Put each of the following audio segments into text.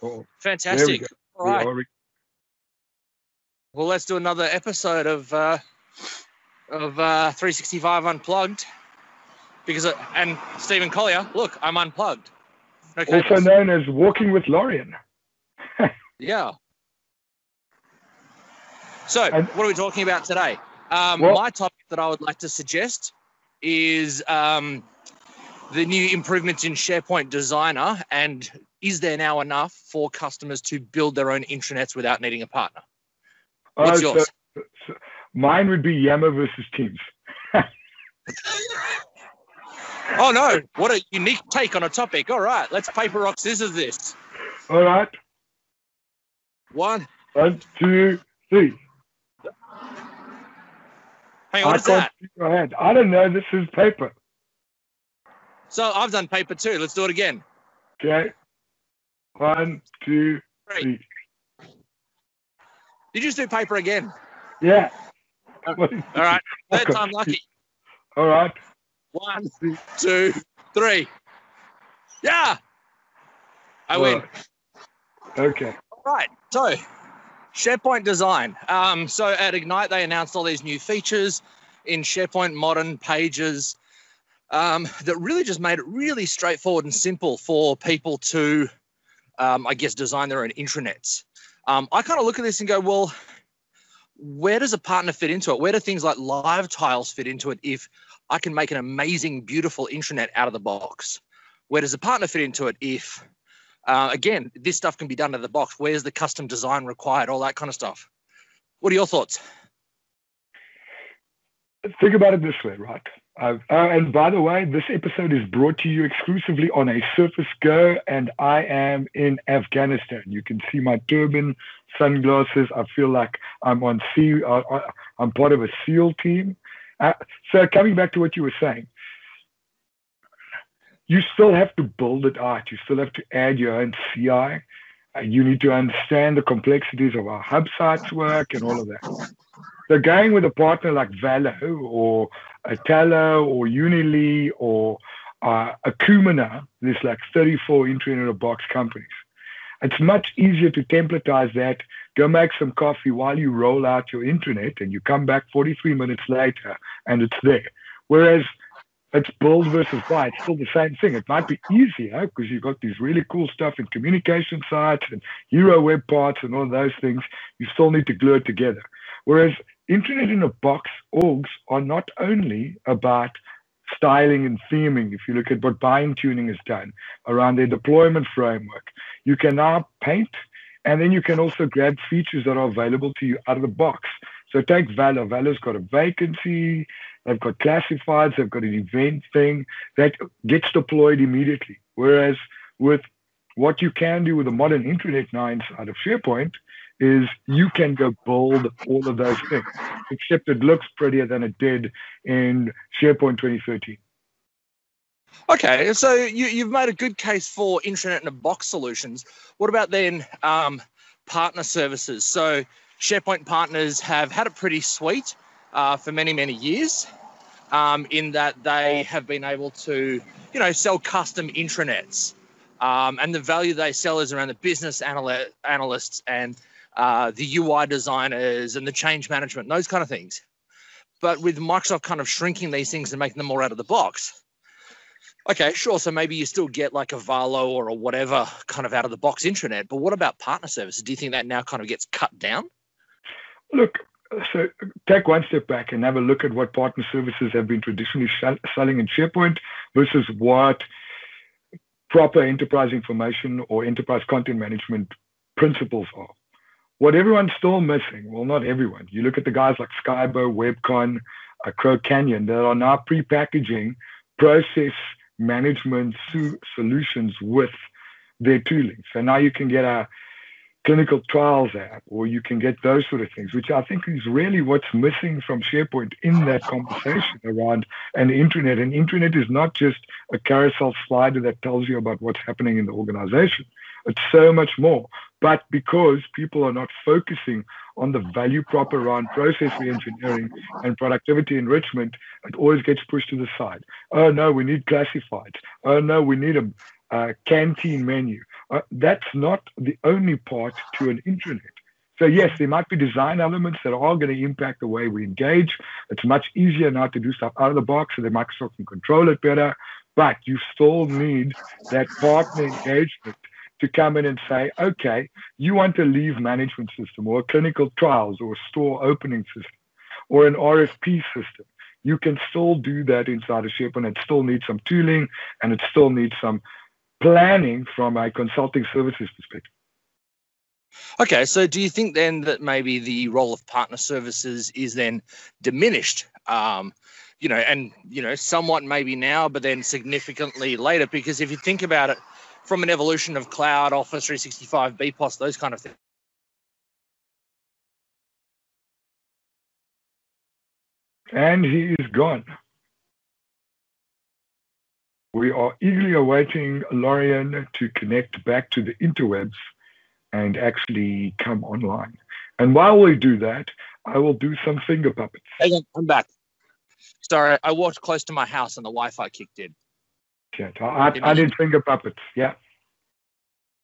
Cool. Fantastic. We all right. Well, let's do another episode of 365 Unplugged. Because and Stephen Collier, look, I'm unplugged. Okay. Also known as Walking with Lorien. Yeah. So, what are we talking about today? My topic that I would like to suggest is the new improvements in SharePoint Designer, and is there now enough for customers to build their own intranets without needing a partner? What's yours? So mine would be Yammer versus Teams. Oh, no. What a unique take on a topic. All right. Let's paper, rock, scissors this. All right. One, two, three. Hang on, what's that? I don't know. This is paper. So I've done paper too. Let's do it again. Okay. One, two, three. Did you just do paper again? Yeah. All right. Third time lucky. All right. One, two, three. Yeah. I win. Okay. All right. So SharePoint design. So at Ignite, they announced all these new features in SharePoint modern pages that really just made it really straightforward and simple for people to, design their own intranets. I kind of look at this and go, well, where does a partner fit into it? Where do things like live tiles fit into it if I can make an amazing, beautiful intranet out of the box? Where does a partner fit into it if... again, this stuff can be done out of the box. Where's the custom design required? All that kind of stuff. What are your thoughts? Think about it this way, right? And by the way, this episode is brought to you exclusively on a Surface Go, and I am in Afghanistan. You can see my turban, sunglasses. I feel like I'm on SEAL. I'm part of a SEAL team. So coming back to what you were saying, you still have to build it out. You still have to add your own CI. You need to understand the complexities of how hub sites work and all of that. So going with a partner like Valo or Atala or Unily or Akumina, there's like 34 intranet-in-a-box companies. It's much easier to templatize that, go make some coffee while you roll out your intranet, and you come back 43 minutes later and it's there. Whereas it's build versus buy. It's still the same thing. It might be easier because you've got these really cool stuff in communication sites and hero web parts and all those things. You still need to glue it together. Whereas intranet in a box orgs are not only about styling and theming. If you look at what BindTuning has done around their deployment framework, you can now paint, and then you can also grab features that are available to you out of the box. So take Valo. Valo's got a vacancy. They've got classifieds. They've got an event thing that gets deployed immediately. Whereas with what you can do with a modern intranet now inside of SharePoint is you can go build all of those things, except it looks prettier than it did in SharePoint 2013. Okay, so you've made a good case for intranet in a box solutions. What about then partner services? So SharePoint partners have had it pretty sweet for many, many years in that they have been able to, sell custom intranets. And the value they sell is around the business analysts and the UI designers and the change management, those kind of things. But with Microsoft kind of shrinking these things and making them more out of the box, okay, sure, so maybe you still get like a Valo or a whatever kind of out-of-the-box intranet, but what about partner services? Do you think that now kind of gets cut down? Look, so take one step back and have a look at what partner services have been traditionally selling in SharePoint versus what proper enterprise information or enterprise content management principles are. What everyone's still missing, well, not everyone. You look at the guys like Skybo, WebCon, Crow Canyon that are now pre-packaging process management solutions with their tooling. So now you can get a clinical trials app, or you can get those sort of things, which I think is really what's missing from SharePoint in that conversation around an intranet. And intranet is not just a carousel slider that tells you about what's happening in the organization. It's so much more. But because people are not focusing on the value prop around process reengineering and productivity enrichment, it always gets pushed to the side. Oh, no, we need classifieds. Oh, no, we need a canteen menu. That's not the only part to an intranet. So yes, there might be design elements that are going to impact the way we engage. It's much easier now to do stuff out of the box so that Microsoft can control it better, but you still need that partner engagement to come in and say, okay, you want a leave management system or a clinical trials or a store opening system or an RFP system. You can still do that inside of SharePoint. It still needs some tooling and it still needs some planning from a consulting services perspective. Okay, so do you think then that maybe the role of partner services is then diminished, somewhat maybe now, but then significantly later? Because if you think about it from an evolution of cloud, Office 365, BPOS, those kind of things. And he is gone. We are eagerly awaiting Loryan to connect back to the interwebs and actually come online. And while we do that, I will do some finger puppets. Hang on, I'm back. Sorry, I walked close to my house and the Wi-Fi kicked in. Yeah, I did finger puppets, yeah.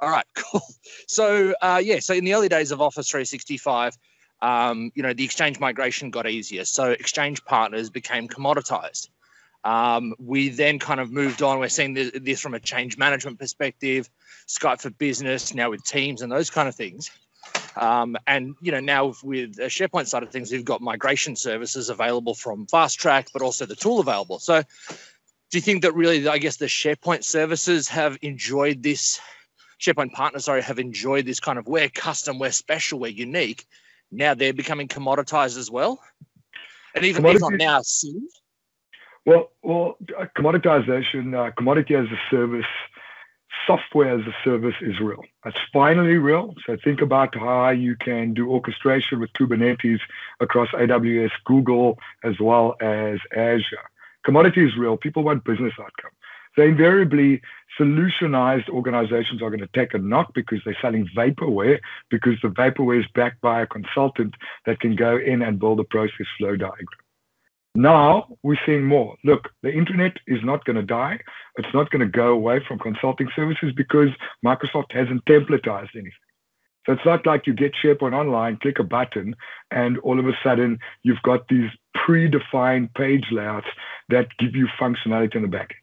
All right, cool. So, so in the early days of Office 365, the Exchange migration got easier. So Exchange partners became commoditized. We then kind of moved on. We're seeing this from a change management perspective, Skype for Business, now with Teams and those kind of things. Now with the SharePoint side of things, we've got migration services available from Fast Track, but also the tool available. So do you think that really, I guess, the SharePoint services have enjoyed this, SharePoint partners, sorry, have enjoyed this kind of we're custom, we're special, we're unique. Now they're becoming commoditized as well? And even now, soon? Well, commoditization, commodity as a service, software as a service is real. It's finally real. So think about how you can do orchestration with Kubernetes across AWS, Google, as well as Azure. Commodity is real. People want business outcome. So invariably, solutionized organizations are going to take a knock because they're selling vaporware, because the vaporware is backed by a consultant that can go in and build a process flow diagram. Now we're seeing more. Look, the internet is not going to die. It's not going to go away from consulting services because Microsoft hasn't templatized anything. So it's not like you get SharePoint Online, click a button, and all of a sudden you've got these predefined page layouts that give you functionality in the back end.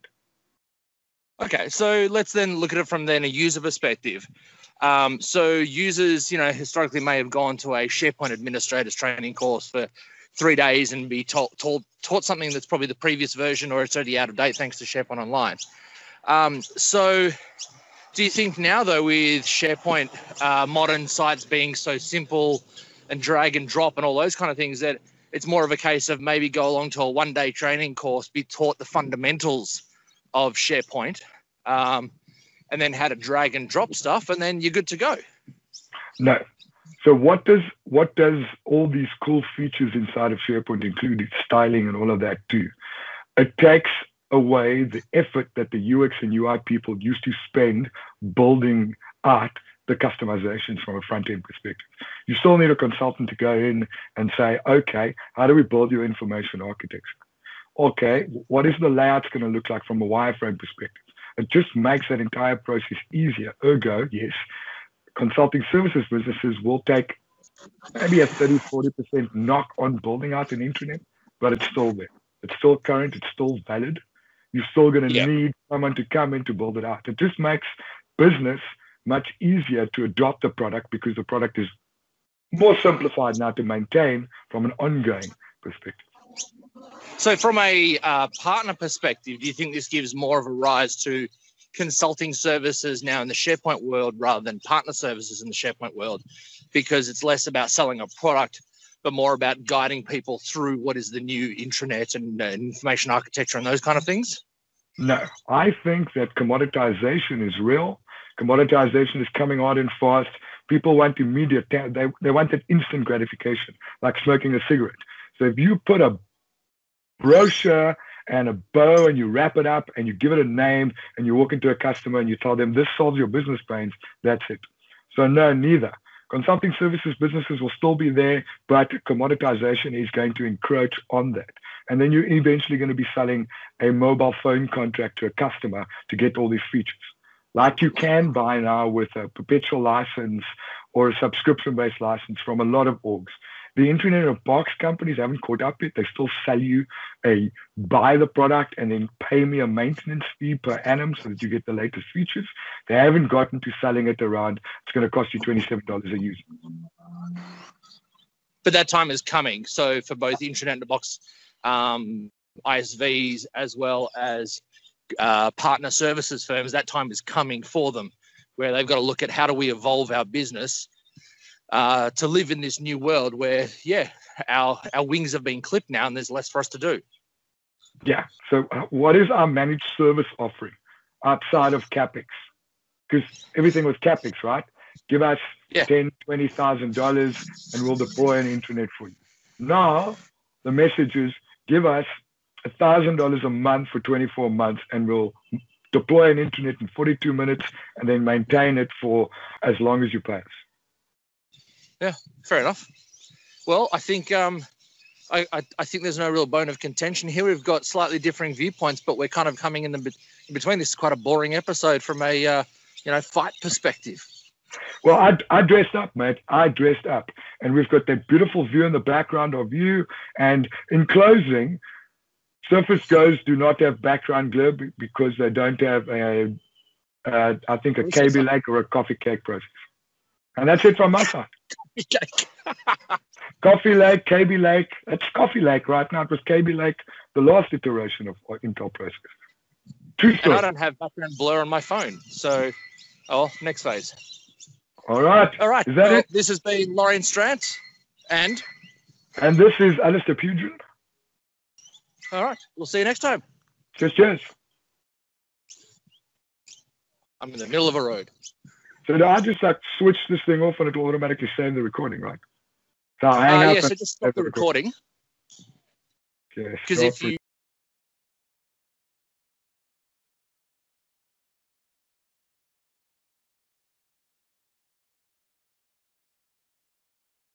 Okay, so let's then look at it from then a user perspective. So users, historically may have gone to a SharePoint administrators training course for 3 days and be taught something that's probably the previous version or it's already out of date thanks to SharePoint Online. So do you think now, though, with SharePoint modern sites being so simple and drag and drop and all those kind of things, that it's more of a case of maybe go along to a one-day training course, be taught the fundamentals of SharePoint and then how to drag and drop stuff and then you're good to go? No. So what does all these cool features inside of SharePoint include? It's styling and all of that too. It takes away the effort that the UX and UI people used to spend building out the customizations from a front-end perspective. You still need a consultant to go in and say, okay, how do we build your information architecture? Okay, what is the layout going to look like from a wireframe perspective? It just makes that entire process easier. Ergo, yes, consulting services businesses will take maybe a 30-40% knock on building out an intranet, but it's still there. It's still current. It's still valid. You're still going to need someone to come in to build it out. It just makes business much easier to adopt the product because the product is more simplified now to maintain from an ongoing perspective. So from a partner perspective, do you think this gives more of a rise to consulting services now in the SharePoint world rather than partner services in the SharePoint world, because it's less about selling a product, but more about guiding people through what is the new intranet and information architecture and those kind of things? No, I think that commoditization is real. Commoditization is coming hard and fast. People want immediate, they want that instant gratification, like smoking a cigarette. So if you put a brochure and a bow and you wrap it up and you give it a name and you walk into a customer and you tell them this solves your business pains, that's it. So no, neither. Consulting services businesses will still be there, but commoditization is going to encroach on that. And then you're eventually going to be selling a mobile phone contract to a customer to get all these features. like you can buy now with a perpetual license or a subscription-based license from a lot of orgs. The Internet of Box companies haven't caught up yet. They still sell you a buy the product and then pay me a maintenance fee per annum so that you get the latest features. They haven't gotten to selling it around, it's going to cost you $27 a user. But that time is coming. So for both Internet of Box ISVs as well as partner services firms, that time is coming for them, where they've got to look at how do we evolve our business to live in this new world where, yeah, our wings have been clipped now and there's less for us to do. Yeah. So what is our managed service offering outside of CapEx? Because everything was CapEx, right? Give us $10,000, $20,000 and we'll deploy an intranet for you. Now the message is give us $1,000 a month for 24 months and we'll deploy an intranet in 42 minutes and then maintain it for as long as you pay us. Yeah, fair enough. Well, I think I think there's no real bone of contention here. We've got slightly differing viewpoints, but we're kind of coming in the between. This is quite a boring episode from a fight perspective. Well, I dressed up, mate. I dressed up, and we've got that beautiful view in the background of you. And in closing, Surface Go's do not have background glare because they don't have a Kaby Lake or a coffee cake process. And that's it from my side. Coffee Lake, Kaby Lake. That's Coffee Lake right now. It was Kaby Lake, the last iteration of Intel process. True story. I don't have background blur on my phone. So, next phase. All right. Is that it? This has been Loryan Strant. And this is Alistair Pugin. All right. We'll see you next time. Cheers. I'm in the middle of a road. So I just switch this thing off and it will automatically save the recording, right? So I hang up. So just stop the recording. Because if you